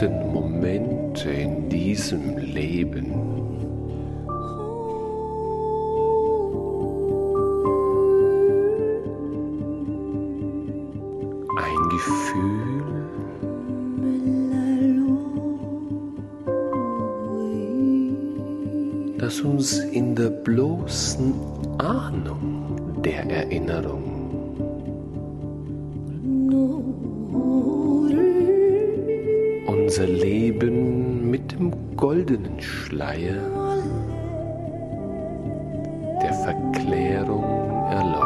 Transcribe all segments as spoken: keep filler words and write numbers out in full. schönsten Momente in diesem Leben. Ein Gefühl, das uns in der bloßen Ahnung der Erinnerung unser Leben mit dem goldenen Schleier der Verklärung erleuchtet.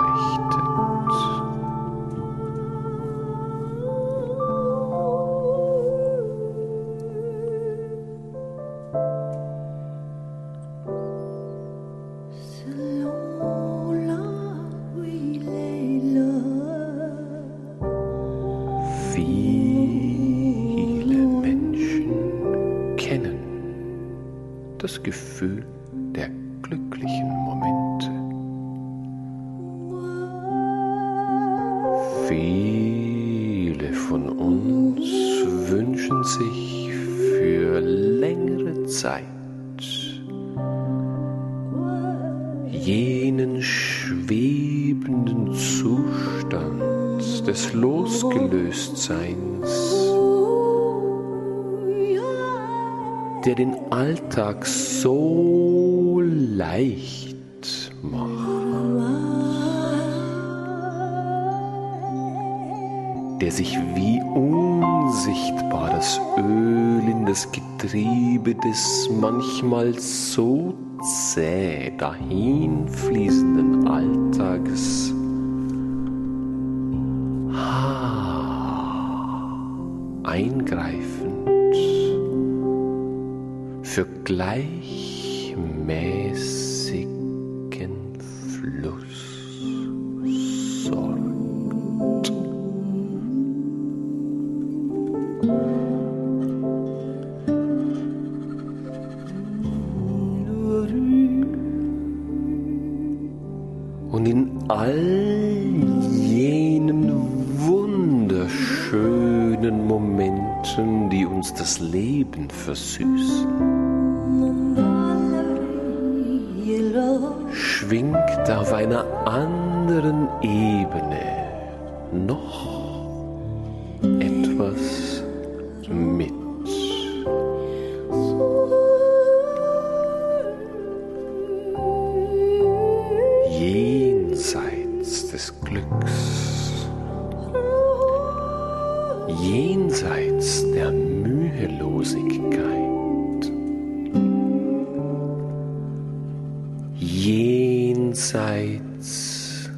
Wie das Gefühl der glücklichen Momente. Viele von uns wünschen sich für längere Zeit jenen schwebenden Zustand des Losgelöstseins, der den Alltag so leicht macht, der sich wie unsichtbares Öl in das Getriebe des manchmal so zäh dahinfließenden Alltages eingreifen, für gleichmäßigen Fluss sorgt. Und in all jenen wunderschönen Momenten, die uns das Leben versüßen, schwingt auf einer anderen Ebene noch etwas mit. Jenseits des Glücks, jenseits der Mühelosigkeit, jenseits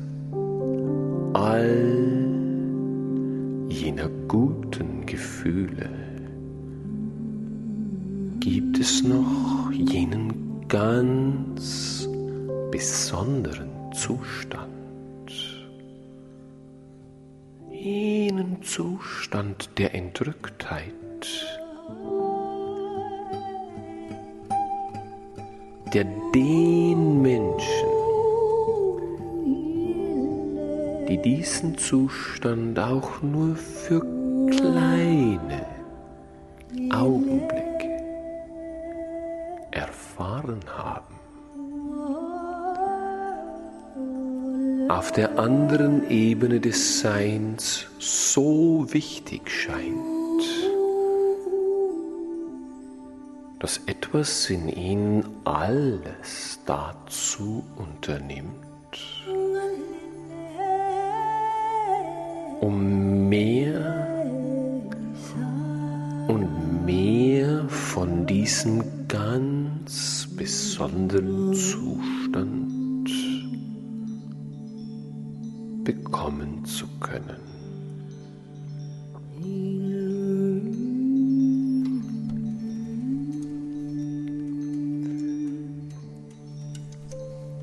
all jener guten Gefühle gibt es noch jenen ganz besonderen Zustand, jenen Zustand der Entrücktheit, der den Menschen, die diesen Zustand auch nur für kleine Augenblicke erfahren haben, auf der anderen Ebene des Seins so wichtig scheint, dass etwas in ihnen alles dazu unternimmt, um mehr und mehr von diesem ganz besonderen Zustand bekommen zu können.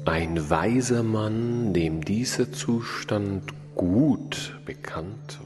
Ein weiser Mann, dem dieser Zustand gut bekannt